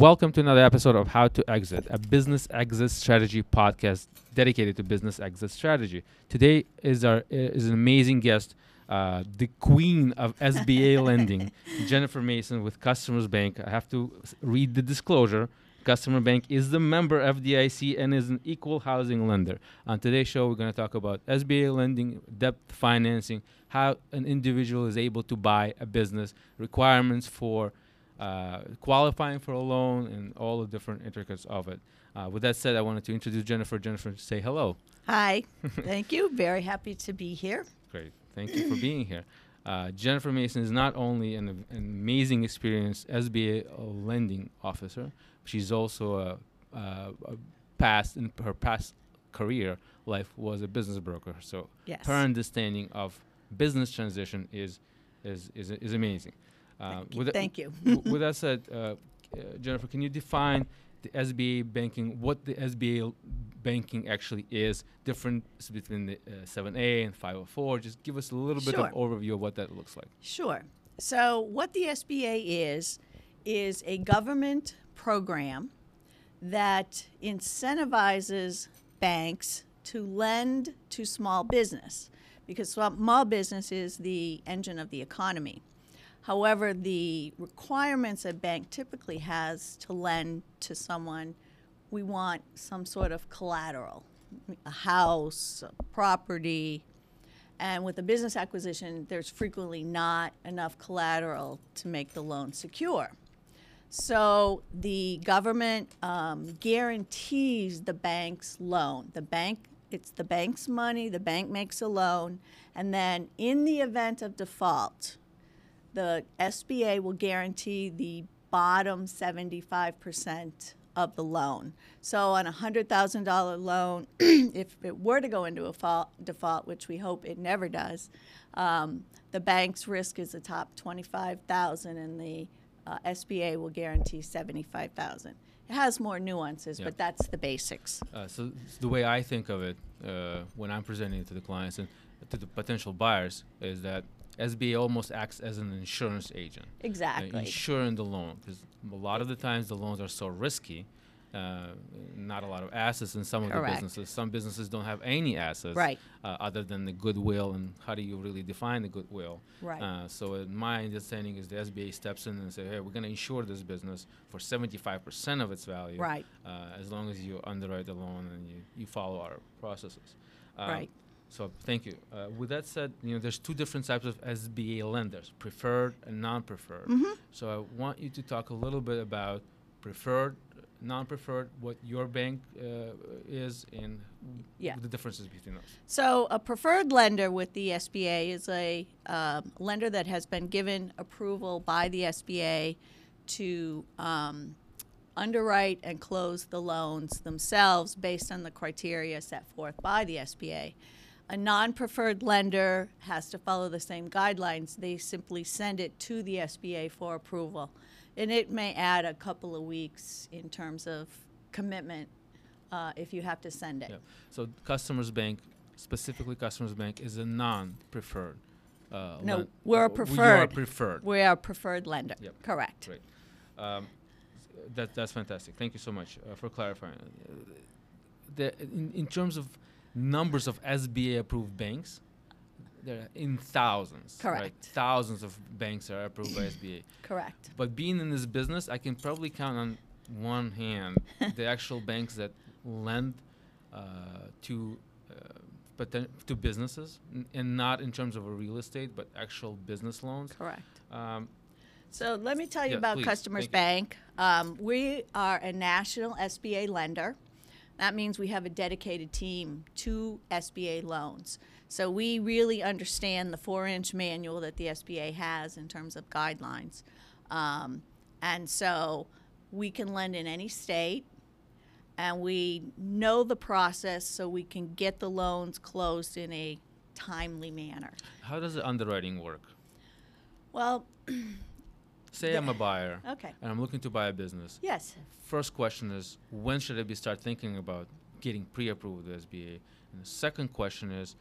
Welcome to another episode of How to Exit, a business exit strategy podcast dedicated to business exit strategy. Today is an amazing guest, the queen of SBA lending, Jennifer Mason with Customers Bank. I have to read the disclosure. Customers Bank is the member FDIC and is an equal housing lender. On today's show, we're going to talk about SBA lending, debt financing, how an individual is able to buy a business, requirements for qualifying for a loan, and all the different intricacies of it. With that said, I wanted to introduce Jennifer. Jennifer, say hello. Hi. Thank you. Very happy to be here. Great. Thank you for being here. Jennifer Mason is not only an amazing experienced SBA lending officer, she's also in her past career life was a business broker. So yes, her understanding of business transition is amazing. Thank you. With that said, Jennifer, can you define the SBA banking, what the SBA banking actually is, difference between the 7A and 504? Just give us a little bit of overview of what that looks like. Sure. So what the SBA is a government program that incentivizes banks to lend to small business, because small business is the engine of the economy. However, the requirements a bank typically has to lend to someone, we want some sort of collateral, a house, a property. And with a business acquisition, there's frequently not enough collateral to make the loan secure. So the government guarantees the bank's loan. It's the bank's money, the bank makes a loan, and then in the event of default, the SBA will guarantee the bottom 75% of the loan. So on a $100,000 loan, if it were to go into a default, which we hope it never does, the bank's risk is the top $25,000 and the SBA will guarantee $75,000. It has more nuances, yeah, but that's the basics. So the way I think of it when I'm presenting it to the clients and to the potential buyers is that SBA almost acts as an insurance agent. Exactly. Insuring the loan, because a lot of the times the loans are so risky, not a lot of assets in some of the businesses. Some businesses don't have any assets, right, other than the goodwill, and how do you really define the goodwill? Right. So in my understanding is the SBA steps in and say, hey, we're going to insure this business for 75% of its value, right, as long as you underwrite the loan and you follow our processes. Right. So thank you. With that said, there's two different types of SBA lenders, preferred and non-preferred. Mm-hmm. So I want you to talk a little bit about preferred, non-preferred, what your bank is, and the differences between those. So a preferred lender with the SBA is a lender that has been given approval by the SBA to underwrite and close the loans themselves based on the criteria set forth by the SBA. A non-preferred lender has to follow the same guidelines. They simply send it to the SBA for approval. And it may add a couple of weeks in terms of commitment if you have to send it. Yeah. So Customers Bank, specifically Customers Bank, is a non-preferred. No, we're a preferred. We are preferred. We are a preferred lender. Yep. Correct. Right. That's fantastic. Thank you so much for clarifying. In terms of numbers of SBA-approved banks, they're in thousands. Correct. Right? Thousands of banks are approved by SBA. Correct. But being in this business, I can probably count on one hand the actual banks that lend to businesses, and not in terms of real estate, but actual business loans. Correct. So let me tell you about Customers Bank. We are a national SBA lender. That means we have a dedicated team to SBA loans. So we really understand the 4-inch manual that the SBA has in terms of guidelines. And so we can lend in any state, and we know the process so we can get the loans closed in a timely manner. How does the underwriting work? Well, say I'm a buyer, okay, and I'm looking to buy a business. Yes. First question is, when should I start thinking about getting pre-approved with the SBA? And the second question is,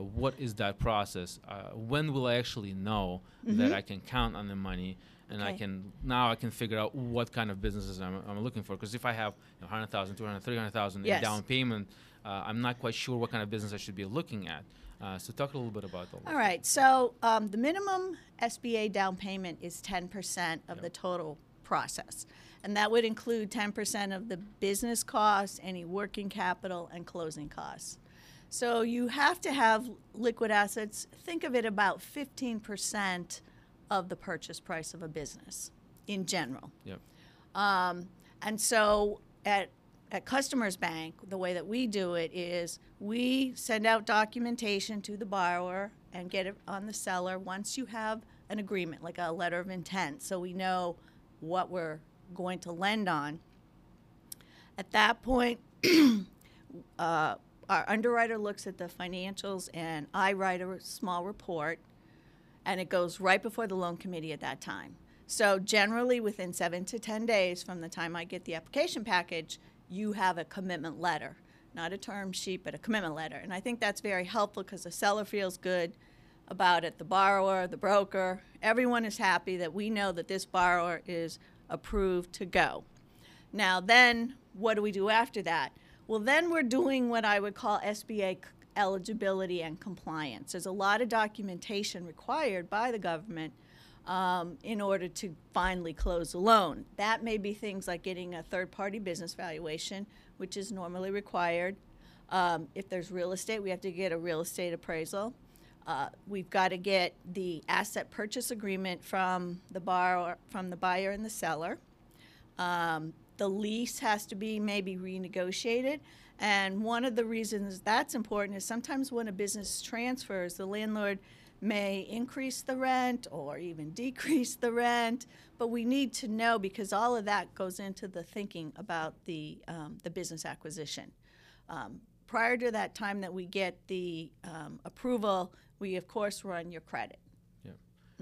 What is that process? When will I actually know that I can count on the money? And I can, now I can figure out what kind of businesses I'm looking for. Because if I have $100,000, $200,000, $300,000 in down payment, I'm not quite sure what kind of business I should be looking at. So talk a little bit about all that. All right. So the minimum SBA down payment is 10% of the total process. And that would include 10% of the business costs, any working capital, and closing costs. So you have to have liquid assets. Think of it about 15% of the purchase price of a business in general. Yep. And so at Customers Bank, the way that we do it is we send out documentation to the borrower and get it on the seller once you have an agreement, like a letter of intent, so we know what we're going to lend on. At that point, our underwriter looks at the financials and I write a small report, and it goes right before the loan committee at that time. So generally within 7 to 10 days from the time I get the application package, you have a commitment letter, not a term sheet, but a commitment letter. And I think that's very helpful because the seller feels good about it, the borrower, the broker, everyone is happy that we know that this borrower is approved to go. Now then, what do we do after that? Well, then we're doing what I would call SBA eligibility and compliance. There's a lot of documentation required by the government in order to finally close a loan. That may be things like getting a third-party business valuation, which is normally required. If there's real estate, we have to get a real estate appraisal. We've got to get the asset purchase agreement from the borrower, from the buyer and the seller. The lease has to be maybe renegotiated. And one of the reasons that's important is sometimes when a business transfers, the landlord may increase the rent or even decrease the rent. But we need to know because all of that goes into the thinking about the business acquisition. Prior to that time that we get the approval, we of course run your credit.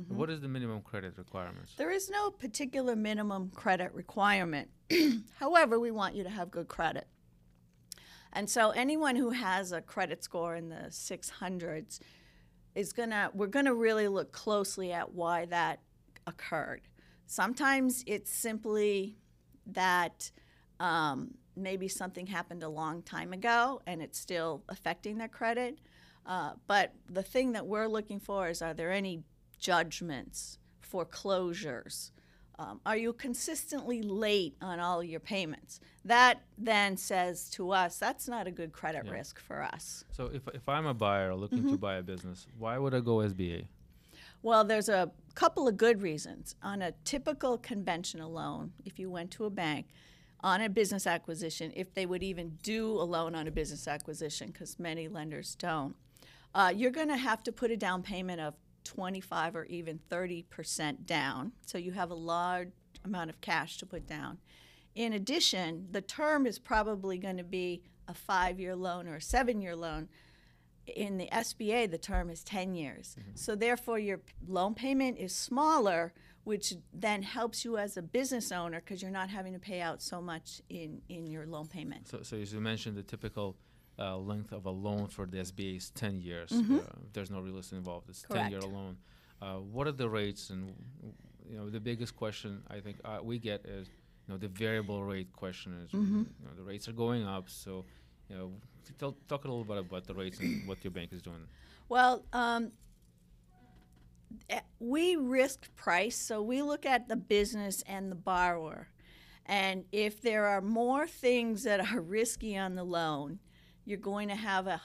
What is the minimum credit requirements? There is no particular minimum credit requirement. However, we want you to have good credit. And so anyone who has a credit score in the 600s is we're gonna really look closely at why that occurred. Sometimes it's simply that maybe something happened a long time ago and it's still affecting their credit. But the thing that we're looking for is, are there any judgments, foreclosures? Are you consistently late on all your payments? That then says to us, that's not a good credit risk for us. So if I'm a buyer looking to buy a business, why would I go SBA? Well, there's a couple of good reasons. On a typical conventional loan, if you went to a bank, on a business acquisition, if they would even do a loan on a business acquisition, because many lenders don't, you're going to have to put a down payment of 25 or even 30% down, so you have a large amount of cash to put down. In addition, the term is probably going to be a 5-year loan or a 7-year loan. In the SBA, the term is 10 years. So therefore, your loan payment is smaller, which then helps you as a business owner because you're not having to pay out so much in your loan payment. So as you mentioned, the typical length of a loan for the SBA is 10 years. If there's no real estate involved, it's 10-year loan. What are the rates? And the biggest question I think we get is, the variable rate question is, the rates are going up. So, talk a little bit about the rates and what your bank is doing. Well, we risk price, so we look at the business and the borrower, and if there are more things that are risky on the loan, you're going to have a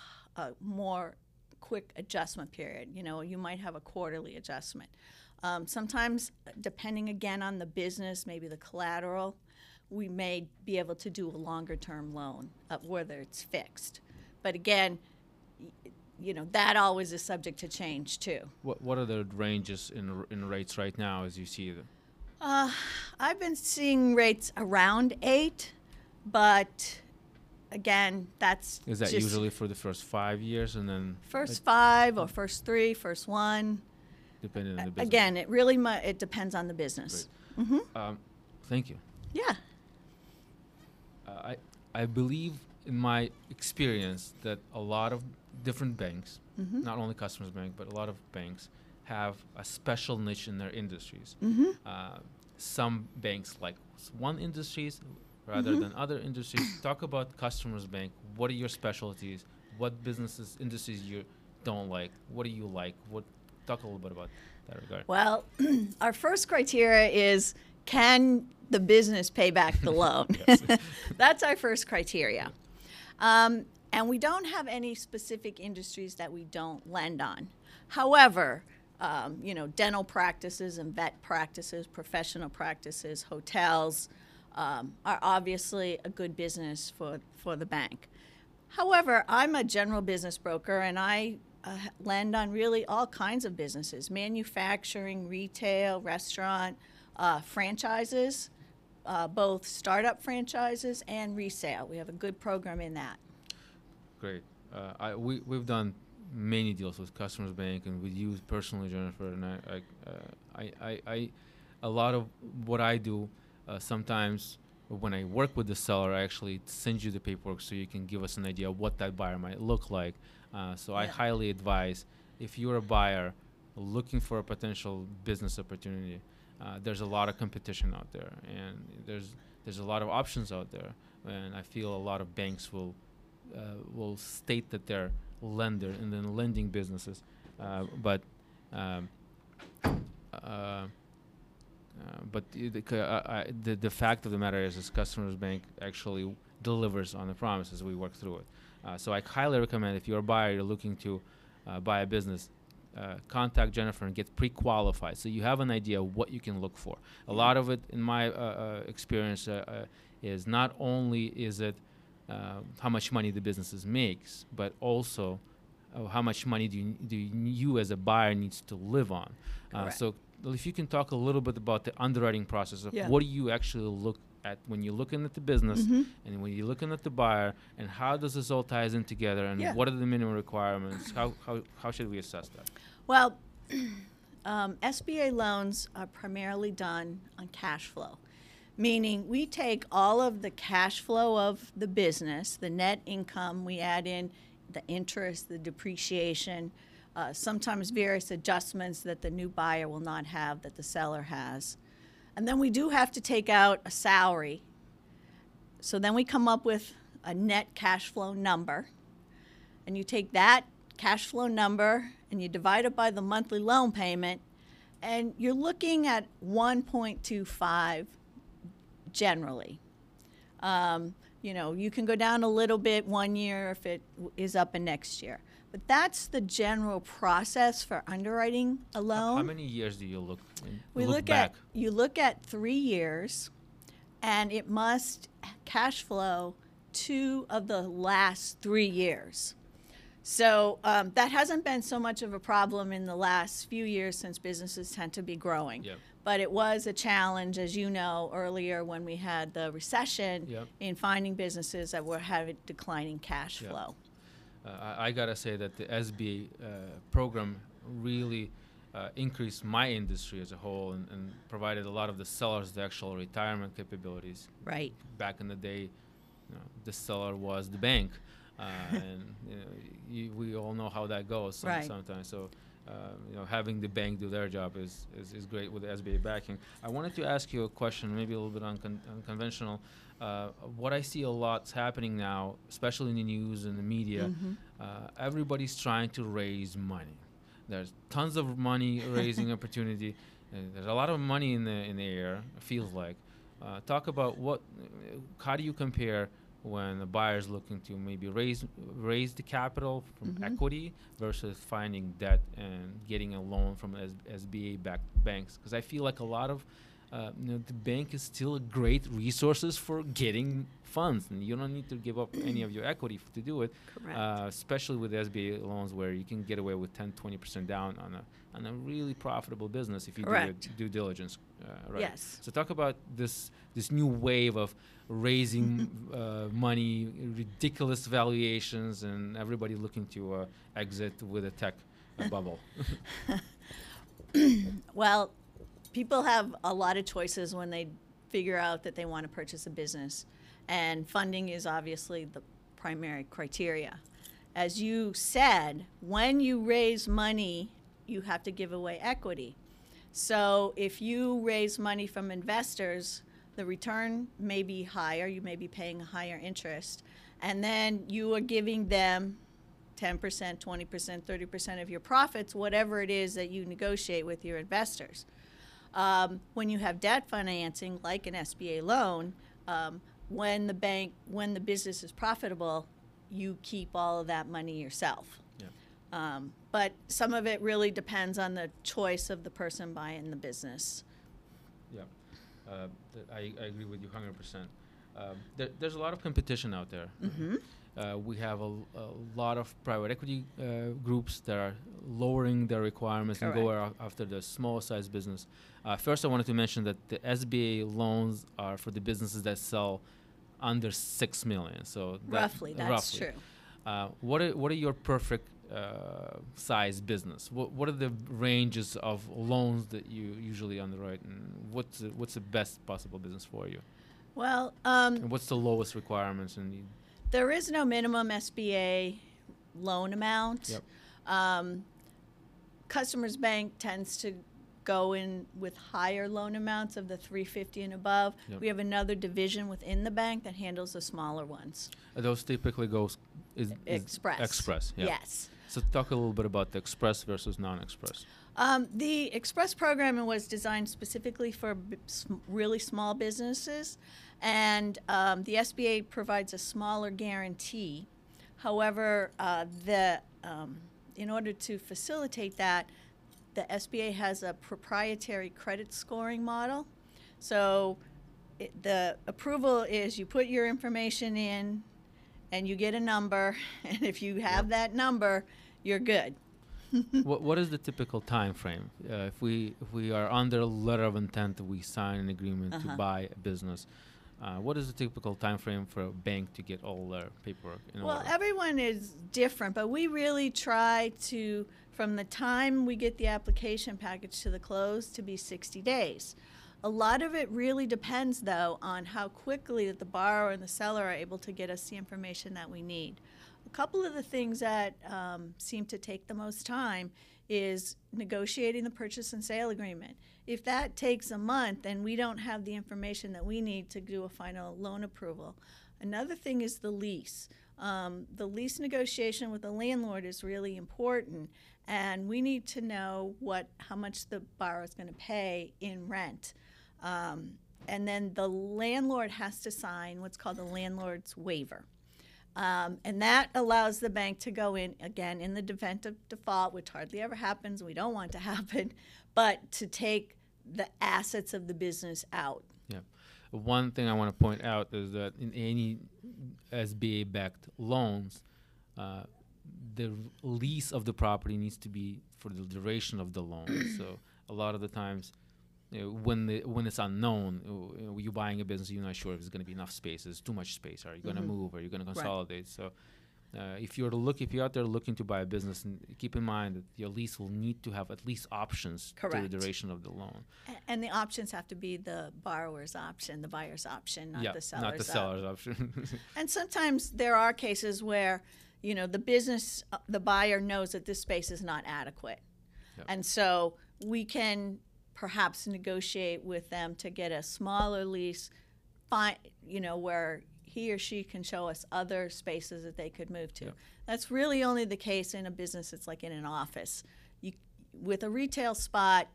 more quick adjustment period. You might have a quarterly adjustment. Sometimes, depending again on the business, maybe the collateral, we may be able to do a longer-term loan, whether it's fixed. But again, that always is subject to change too. What are the ranges in rates right now as you see them? I've been seeing rates around 8, but again, that's is that usually for the first 5 years and then first 5 or first 3, first 1, depending on the business. Again, it really it depends on the business. Thank you. Yeah. I believe in my experience that a lot of different banks, mm-hmm. not only Customers Bank, but a lot of banks have a special niche in their industries. Mm-hmm. Some banks like one industries rather mm-hmm. than other industries. Talk about Customers Bank. What are your specialties? What businesses, industries you don't like? What do you like? Talk a little bit about that regard. Well, our first criteria is, can the business pay back the loan? That's our first criteria. And we don't have any specific industries that we don't lend on. However, dental practices and vet practices, professional practices, hotels are obviously a good business for the bank. However, I'm a general business broker, and I lend on really all kinds of businesses: manufacturing, retail, restaurant, franchises, both startup franchises and resale. We have a good program in that. Great. We've done many deals with Customers Bank and with you personally, Jennifer. And I a lot of what I do sometimes when I work with the seller, I actually send you the paperwork so you can give us an idea of what that buyer might look like. So I highly advise, if you're a buyer looking for a potential business opportunity, there's a lot of competition out there, and there's a lot of options out there. And I feel a lot of banks will state that they're lender and then lending businesses, but the fact of the matter is Customers Bank actually delivers on the promises. We work through it. So I highly recommend, if you're a buyer, you're looking to buy a business, contact Jennifer and get pre-qualified so you have an idea of what you can look for. A lot of it, in my experience, is not only is it how much money the businesses makes, but also how much money do you as a buyer needs to live on. So if you can talk a little bit about the underwriting process of what do you actually look at when you're looking at the business mm-hmm. and when you're looking at the buyer, and how does this all ties in together, and what are the minimum requirements? How should we assess that? Well, SBA loans are primarily done on cash flow, meaning we take all of the cash flow of the business, the net income, we add in the interest, the depreciation, sometimes various adjustments that the new buyer will not have that the seller has. And then we do have to take out a salary. So then we come up with a net cash flow number. And you take that cash flow number and you divide it by the monthly loan payment, and you're looking at 1.25 generally. You can go down a little bit one year if it is up in next year. But that's the general process for underwriting a loan. How many years do you look back? You look at 3 years, and it must cash flow 2 of the last 3 years. So that hasn't been so much of a problem in the last few years since businesses tend to be growing. Yep. But it was a challenge, as you know, earlier when we had the recession in finding businesses that were having declining cash flow. I got to say that the SBA program really increased my industry as a whole and provided a lot of the sellers the actual retirement capabilities. Right. Back in the day, the seller was the bank. And we all know how that goes sometimes. So having the bank do their job is great with the SBA backing. I wanted to ask you a question, maybe a little bit unconventional. What I see a lot's happening now, especially in the news and the media, mm-hmm. Everybody's trying to raise money. There's tons of money raising opportunity. There's a lot of money in the air, it feels like. Talk about how do you compare when a buyer's looking to maybe raise the capital from mm-hmm. equity versus finding debt and getting a loan from SBA-backed banks? Because I feel like a lot of the bank is still a great resources for getting funds, and you don't need to give up any of your equity to do it. Correct. Especially with SBA loans, where you can get away with 10-20% down on a really profitable business if you do your due diligence right. Yes. So talk about this new wave of raising money, ridiculous valuations, and everybody looking to exit with a tech bubble. Well, people have a lot of choices when they figure out that they want to purchase a business, and funding is obviously the primary criteria. as you said, when you raise money, you have to give away equity. So if you raise money from investors, the return may be higher, you may be paying a higher interest, and then you are giving them 10%, 20%, 30% of your profits, whatever it is that you negotiate with your investors. When you have debt financing, like an SBA loan, when the business is profitable, you keep all of that money yourself. Yeah. But some of it really depends on the choice of the person buying the business. Yeah, I agree with you 100%. There's a lot of competition out there. Mm-hmm. We have a lot of private equity groups that are lowering their requirements. Correct. And go after the small size business. First, I wanted to mention that the SBA loans are for the businesses that sell under $6 million. So that roughly. True. What are your perfect size business? What are the ranges of loans that you usually underwrite, and what's the best possible business for you? Well, and what's the lowest requirements? And there is no minimum SBA loan amount. Yep. Customers Bank tends to go in with higher loan amounts of the 350 and above. Yep. We have another division within the bank that handles the smaller ones. Those typically goes express. Express. Yeah. Yes. So talk a little bit about the express versus non-express. The express program was designed specifically for really small businesses, and the SBA provides a smaller guarantee. However, in order to facilitate that, the SBA has a proprietary credit scoring model. So the approval is you put your information in and you get a number, and if you have that number, you're good. What is the typical time frame? If we are under a letter of intent, we sign an agreement to buy a business. What is the typical time frame for a bank to get all their paperwork in order? Well, everyone is different, but we really try to, from the time we get the application package to the close, to be 60 days. A lot of it really depends, though, on how quickly that the borrower and the seller are able to get us the information that we need. A couple of the things that seem to take the most time is negotiating the purchase and sale agreement. If that takes a month, then we don't have the information that we need to do a final loan approval. Another thing is the lease. The lease negotiation with the landlord is really important, and we need to know how much the borrower is going to pay in rent. And then the landlord has to sign what's called the landlord's waiver. And that allows the bank to go in, again, in the event of default, which hardly ever happens, we don't want to happen, but to take the assets of the business out. Yeah. One thing I want to point out is that in any SBA-backed loans, the lease of the property needs to be for the duration of the loan. So a lot of the times, when it's unknown, you're buying a business, you're not sure if there's going to be enough space, is too much space, are you going to move, are you going to consolidate? Right. So if you're out there looking to buy a business, keep in mind that your lease will need to have at least options. Correct. To the duration of the loan. And the options have to be the borrower's option, the buyer's option, not the seller's option. And sometimes there are cases where, the buyer knows that this space is not adequate. Yep. And so we can perhaps negotiate with them to get a smaller lease, where he or she can show us other spaces that they could move to. Yeah. That's really only the case in a business that's like in an office. With a retail spot,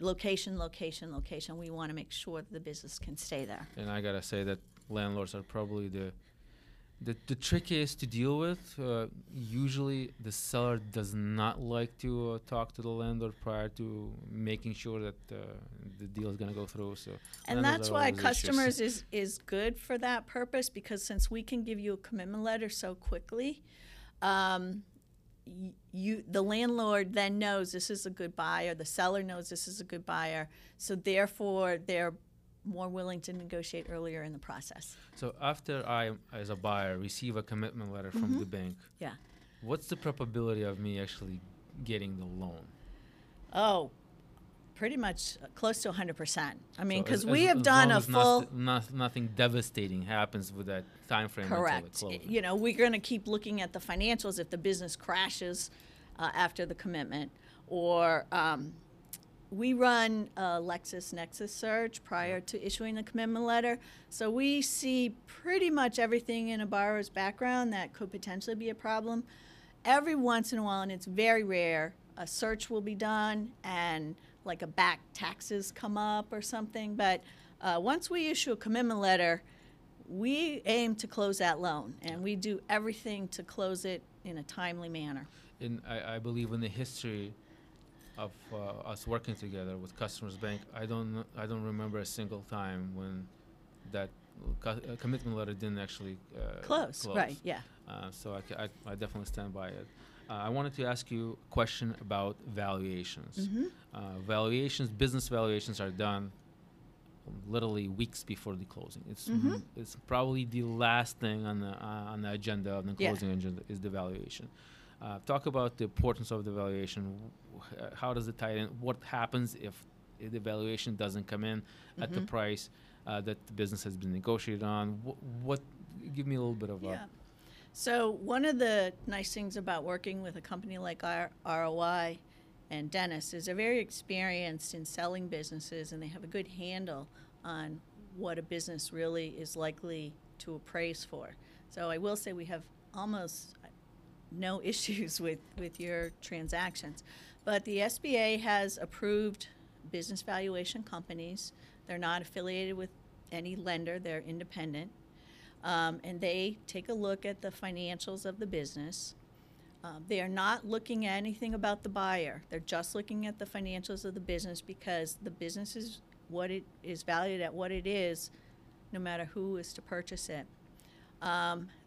location, location, location. We want to make sure that the business can stay there. And I got to say that landlords are probably the trickiest to deal with. Usually the seller does not like to talk to the landlord prior to making sure that the deal is going to go through. So, and that's why Customers is good for that purpose, because since we can give you a commitment letter so quickly, the landlord then knows this is a good buyer, the seller knows this is a good buyer, so therefore they're more willing to negotiate earlier in the process. So after I, as a buyer, receive a commitment letter from the bank, what's the probability of me actually getting the loan? Oh, pretty much close to 100%. I mean, because so we have done a full... Nothing devastating happens with that time frame. Correct. You know, we're going to keep looking at the financials if the business crashes after the commitment. Or we run a LexisNexis search prior to issuing the commitment letter. So we see pretty much everything in a borrower's background that could potentially be a problem. Every once in a while, and it's very rare, a search will be done and like a back taxes come up or something. But once we issue a commitment letter, we aim to close that loan, and we do everything to close it in a timely manner. And I believe in the history of us working together with Customers Bank, I don't remember a single time when that commitment letter didn't actually close. Right, yeah. So I definitely stand by it. I wanted to ask you a question about valuations. Mm-hmm. Business valuations are done literally weeks before the closing. It's mm-hmm. It's probably the last thing on the agenda of the closing agenda is the valuation. Talk about the importance of the valuation. How does it tie in? What happens if the valuation doesn't come in mm-hmm. at the price that the business has been negotiated on? What give me a little bit of a... So one of the nice things about working with a company like ROI and Dennis is they're very experienced in selling businesses, and they have a good handle on what a business really is likely to appraise for. So I will say we have almost no issues with your transactions. But the SBA has approved business valuation companies. They're not affiliated with any lender. They're independent. And they take a look at the financials of the business. They are not looking at anything about the buyer. They're just looking at the financials of the business, because the business is what it is valued at, what it is, no matter who is to purchase it.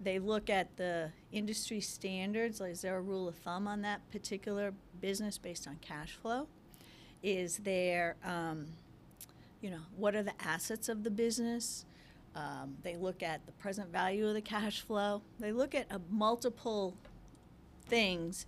They look at the industry standards. Like, is there a rule of thumb on that particular business based on cash flow? Is there, you know, what are the assets of the business? They look at the present value of the cash flow. They look at multiple things,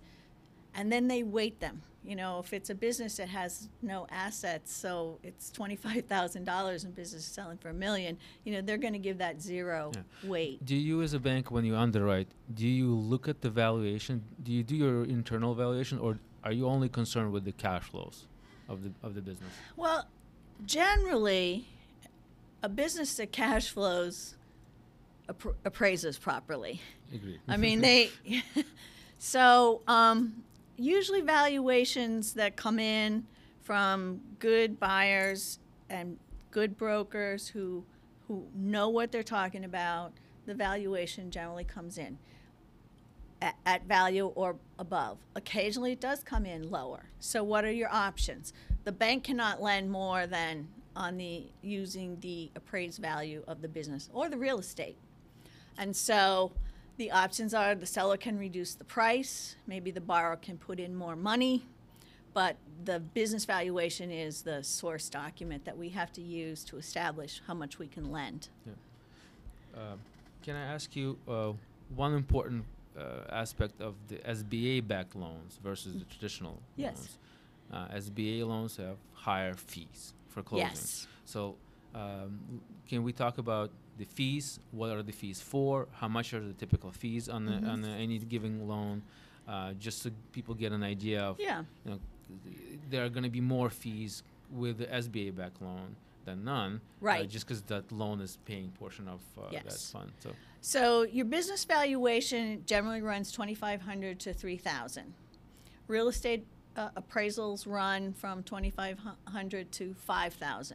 and then they weight them. You know, if it's a business that has no assets, so it's $25,000 and business is selling for $1 million, you know, they're going to give that zero weight. Do you, as a bank, when you underwrite, do you look at the valuation? Do you do your internal valuation, or are you only concerned with the cash flows of the business? Well, generally, a business that cash flows appraises properly. Agreed. I mean, they... So usually valuations that come in from good buyers and good brokers who know what they're talking about, the valuation generally comes in at value or above. Occasionally it does come in lower. So what are your options? The bank cannot lend more than... on the using the appraised value of the business or the real estate. And so the options are the seller can reduce the price, maybe the borrower can put in more money, but the business valuation is the source document that we have to use to establish how much we can lend. Yeah. Can I ask you one important aspect of the SBA-backed loans versus the traditional loans? SBA loans have higher fees for closing. Yes. So can we talk about the fees? What are the fees for? How much are the typical fees on the, on any given loan? Just so people get an idea of, you know, there are going to be more fees with the SBA-backed loan than none, right? Just because that loan is paying portion of that fund. So your business valuation generally runs $2,500 to $3,000. Real estate appraisals run from $2,500 to $5,000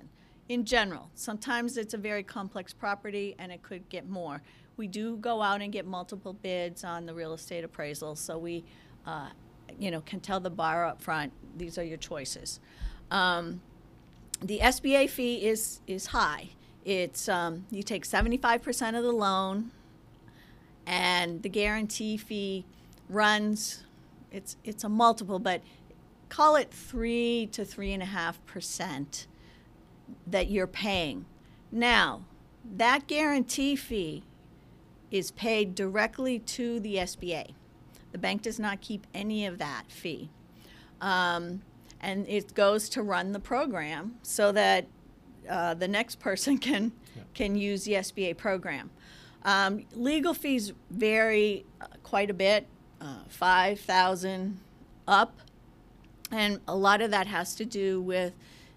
in general. Sometimes it's a very complex property and it could get more. We do go out and get multiple bids on the real estate appraisal, so we you know, can tell the borrower up front, these are your choices. The SBA fee is high. It's you take 75% of the loan, and the guarantee fee runs, it's a multiple, but call it 3 to 3.5% that you're paying. Now, that guarantee fee is paid directly to the SBA. The bank does not keep any of that fee. and it goes to run the program so that the next person can use the SBA program. Legal fees vary quite a bit, $5,000 up, and a lot of that has to do with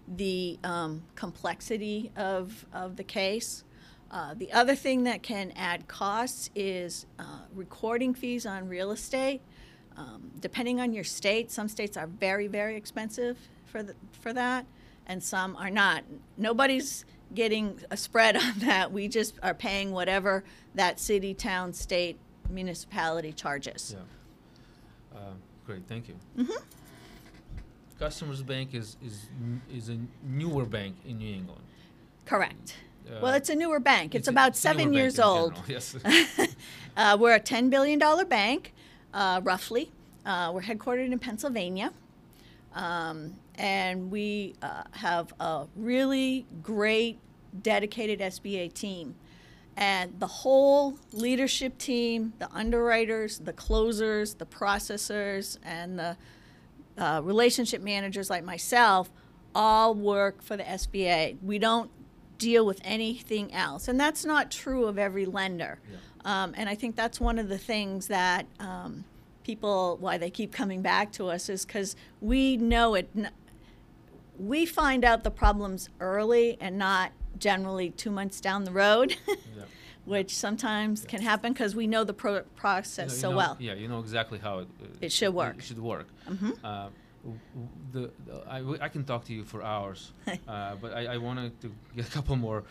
the complexity of the case. The other thing that can add costs is recording fees on real estate. Depending on your state, some states are very, very expensive for that, and some are not. Nobody's getting a spread on that. We just are paying whatever that city, town, state, municipality charges. Yeah. Great, thank you. Mm-hmm. Customers Bank is a newer bank in New England. Correct. Well, it's a newer bank. It's about 7 years old. Yes. We're a $10 billion bank, roughly. We're headquartered in Pennsylvania. And we have a really great, dedicated SBA team. And the whole leadership team, the underwriters, the closers, the processors, and the relationship managers like myself all work for the SBA. We don't deal with anything else. And that's not true of every lender. Yeah. And I think that's one of the things that people, why they keep coming back to us, is because we know it. We find out the problems early and not generally 2 months down the road, yeah. Which sometimes can happen because we know the process so well. Yeah, you know exactly how it should work. It should work. Mm-hmm. I can talk to you for hours, but I wanted to get a couple more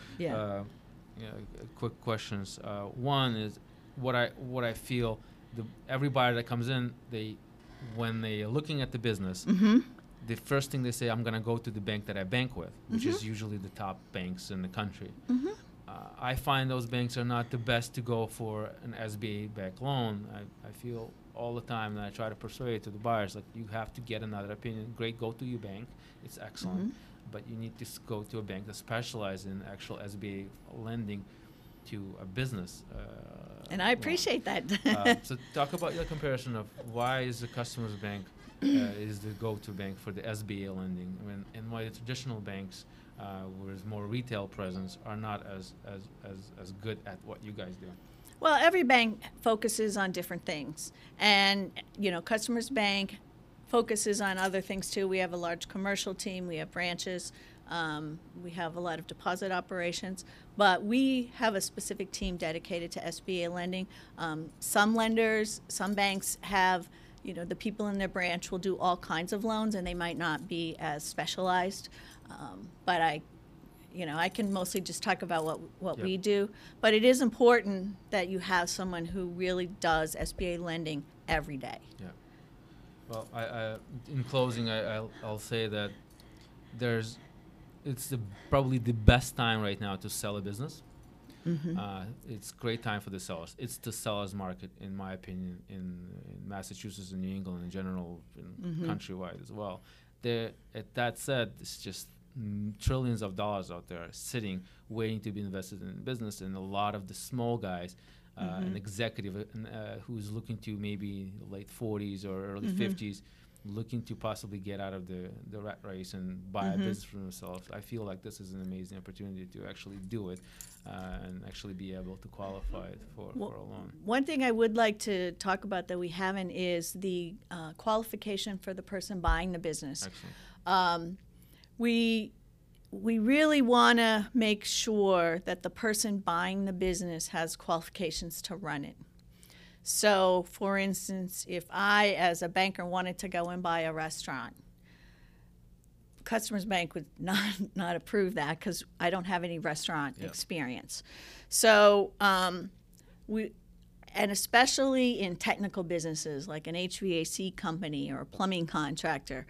quick questions. One is what I feel everybody that comes in, when they are looking at the business, mm-hmm. the first thing they say, I'm going to go to the bank that I bank with, which mm-hmm. is usually the top banks in the country. Mm-hmm. I find those banks are not the best to go for an SBA-backed loan. I feel all the time that I try to persuade to the buyers, like, you have to get another opinion. Great, go to your bank. It's excellent. Mm-hmm. But you need to go to a bank that specializes in actual SBA lending to a business. And I appreciate that. So talk about your comparison of why is the Customers Bank is the go-to bank for the SBA lending, and why the traditional banks, where there's more retail presence, are not as good at what you guys do. Well, every bank focuses on different things, and Customers Bank focuses on other things too. We have a large commercial team, we have branches, we have a lot of deposit operations, but we have a specific team dedicated to SBA lending. Some banks have, the people in their branch will do all kinds of loans, and they might not be as specialized, but I can mostly just talk about what we do, but it is important that you have someone who really does SBA lending every day. Yeah. Well, in closing, I'll say that it's probably the best time right now to sell a business. Mm-hmm. It's great time for the sellers. It's the seller's market, in my opinion, in Massachusetts and New England in general, mm-hmm. countrywide as well. That said, it's just trillions of dollars out there sitting, waiting to be invested in business, and a lot of the small guys, mm-hmm. an executive who's looking to maybe late 40s or early mm-hmm. 50s, looking to possibly get out of the rat race and buy mm-hmm. a business for themselves. I feel like this is an amazing opportunity to actually do it and actually be able to qualify for a loan. One thing I would like to talk about that we haven't is the qualification for the person buying the business. Excellent. We really want to make sure that the person buying the business has qualifications to run it. So, for instance, if I, as a banker, wanted to go and buy a restaurant, Customers Bank would not approve that because I don't have any restaurant experience. So, and especially in technical businesses like an HVAC company or a plumbing contractor,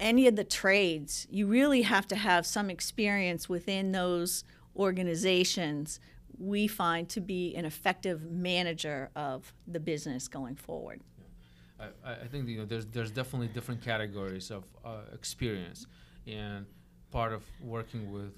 any of the trades, you really have to have some experience within those organizations, we find, to be an effective manager of the business going forward. Yeah. I think there's definitely different categories of experience, and part of working with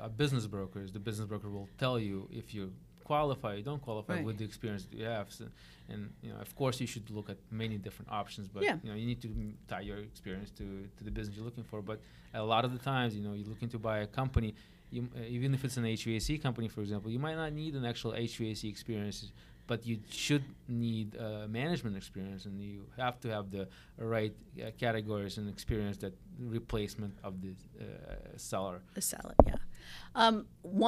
a business broker is the business broker will tell you if you're qualify, you don't qualify right. with the experience you have. So, and you know, of course, you should look at many different options, but yeah. you know, you need to tie your experience to the business you're looking for. But a lot of the times, you know, you're looking to buy a company, you, even if it's an HVAC company, for example, you might not need an actual HVAC experience, but you should need management experience, and you have to have the right categories and experience that replacement of the seller. The seller, yeah.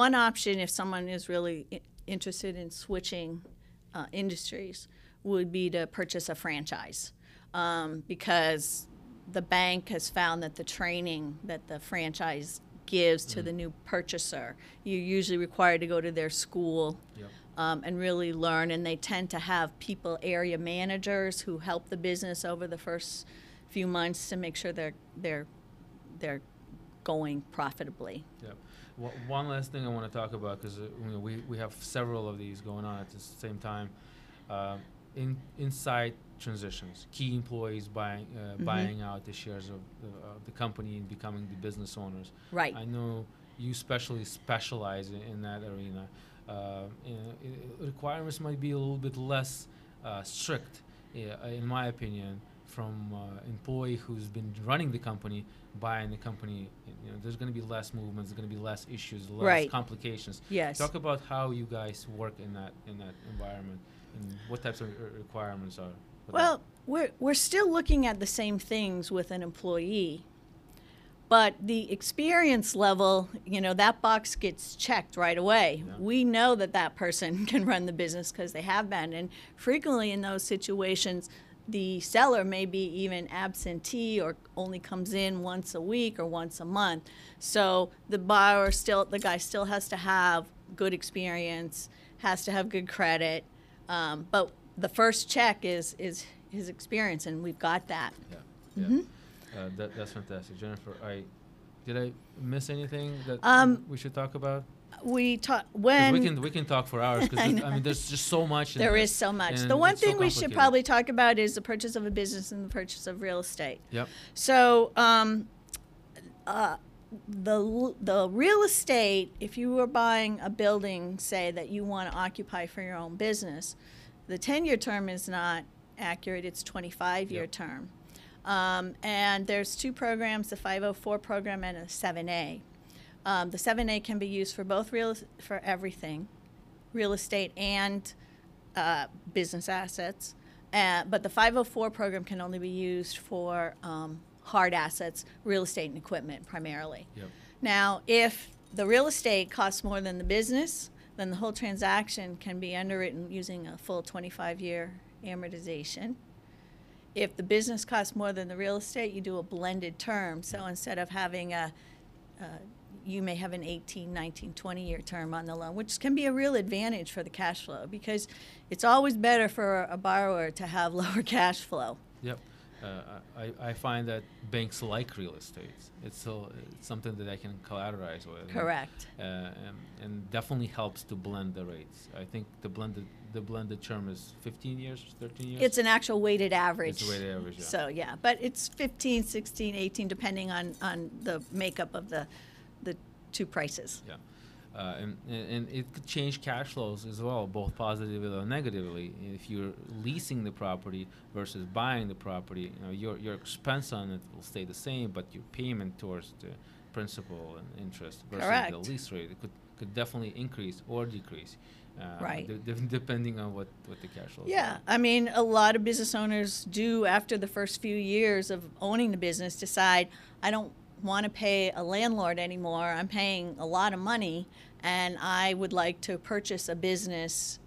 One option, if someone is really interested in switching industries, would be to purchase a franchise, because the bank has found that the training that the franchise gives to the new purchaser, you're usually required to go to their school yep. And really learn, and they tend to have people, area managers, who help the business over the first few months to make sure they're going profitably. Yep. Well, one last thing I want to talk about, because you know, we have several of these going on at the same time. Inside transitions, key employees buying out the shares of the company and becoming the business owners. Right. I know you especially specialize in that arena. Requirements might be a little bit less strict, in my opinion, from employee who's been running the company, buying the company. You know, there's going to be less movements, there's going to be less issues, less right. complications. Yes. Talk about how you guys work in that environment. And what types of requirements are? Well, we're still looking at the same things with an employee, but the experience level, you know, that box gets checked right away. Yeah. We know that person can run the business because they have been, and frequently in those situations, the seller may be even absentee or only comes in once a week or once a month. So the guy still has to have good experience, has to have good credit. But the first check is his experience, and we've got that. Yeah, mm-hmm. yeah. That's fantastic, Jennifer. Did I miss anything that we should talk about? We can talk for hours because I mean, there's just so much. There is so much. The one thing we should probably talk about is the purchase of a business and the purchase of real estate. Yep. So the real estate, if you were buying a building, say, that you want to occupy for your own business, the 10-year term is not accurate. It's 25-year yep. term. And there's two programs, the 504 program and a 7A. The 7A can be used for both for everything, real estate and business assets. But the 504 program can only be used for hard assets, real estate and equipment primarily. Yep. Now, if the real estate costs more than the business, then the whole transaction can be underwritten using a full 25-year amortization. If the business costs more than the real estate, you do a blended term. So instead of having you may have an 18, 19, 20-year term on the loan, which can be a real advantage for the cash flow, because it's always better for a borrower to have lower cash flow. Yep. I find that banks like real estate. It's something that I can collateralize with. Correct. And definitely helps to blend the rates. I think the blended term is 15 years, 13 years? It's an actual weighted average. It's a weighted average, yeah. So, yeah. But it's 15, 16, 18, depending on the makeup of the two prices. Yeah. And it could change cash flows as well, both positively or negatively. If you're leasing the property versus buying the property, you know, your expense on it will stay the same, but your payment towards the principal and interest versus Correct. The lease rate, it could definitely increase or decrease, right? Depending on what the cash flow. Yeah, I mean, a lot of business owners do, after the first few years of owning the business, decide, I don't want to pay a landlord anymore. I'm paying a lot of money, and I would like to purchase a business,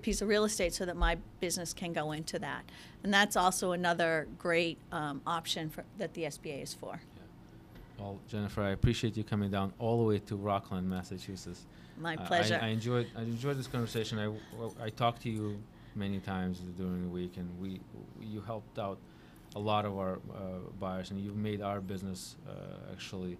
piece of real estate, so that my business can go into that. And that's also another great option that the SBA is for. Yeah. Well, Jennifer, I appreciate you coming down all the way to Rockland, Massachusetts. My pleasure. I enjoyed this conversation. I talked to you many times during the week, and you helped out a lot of our buyers, and you've made our business actually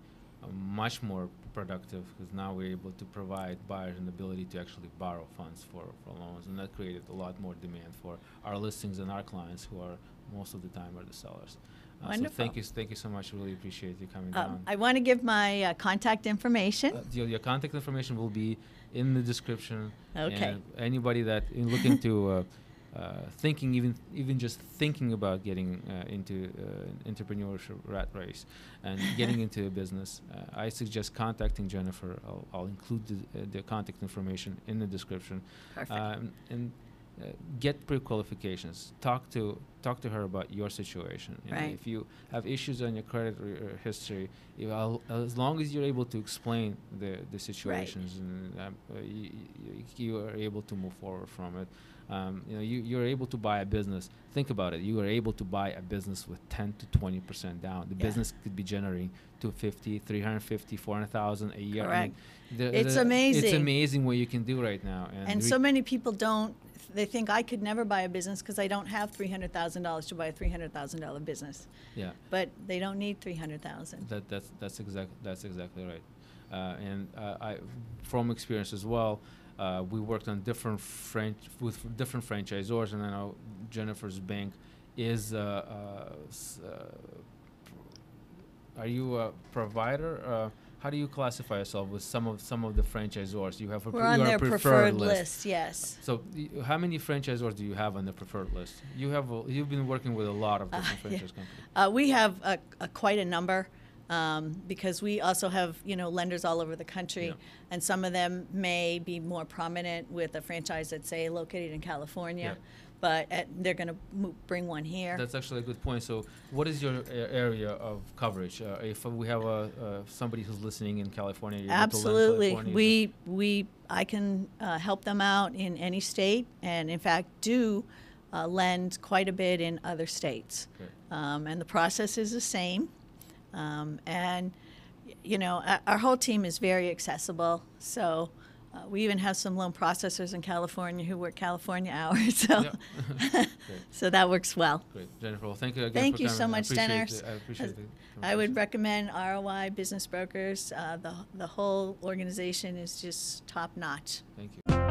much more productive, because now we're able to provide buyers an ability to actually borrow funds for loans, and that created a lot more demand for our listings and our clients, who are most of the time are the sellers. Wonderful. So thank you so much. Really appreciate you coming down. I want to give my contact information. Your contact information will be in the description. Okay. And anybody that is looking to thinking, even just thinking about getting into entrepreneurship rat race and getting into a business, I suggest contacting Jennifer. I'll include the contact information in the description. Perfect. Get pre-qualifications. Talk to her about your situation. Right. If you have issues on your credit history, as long as you're able to explain the situations, right, and you are able to move forward from it. You're able to buy a business. Think about it. You are able to buy a business with 10% to 20% down. The business could be generating $250,000, $350,000, $400,000 a year. Correct. It's amazing. It's amazing what you can do right now. And so many people don't. They think, I could never buy a business because I don't have $300,000 to buy a $300,000 business. Yeah. But they don't need $300,000. That's exactly right. I from experience as well. We worked on different franchisors, and I know Jennifer's bank is. Are you a provider? How do you classify yourself with some of the franchisors? You have on their preferred list, yes. So, how many franchisors do you have on the preferred list? You've been working with a lot of different franchise companies. We have quite a number. Because we also have, lenders all over the country, yeah, and some of them may be more prominent with a franchise that's, say, located in California, yeah, but they're going to bring one here. That's actually a good point. So what is your area of coverage? If we have somebody who's listening in California, you're absolutely. California, I can help them out in any state, and in fact do lend quite a bit in other states. Okay. And the process is the same. Our whole team is very accessible. So we even have some loan processors in California who work California hours. So, yeah. So that works well. Great, Jennifer. Well, thank you again. Thank you so much, Dennis. I appreciate it. I would recommend ROI Business Brokers. The whole organization is just top notch. Thank you.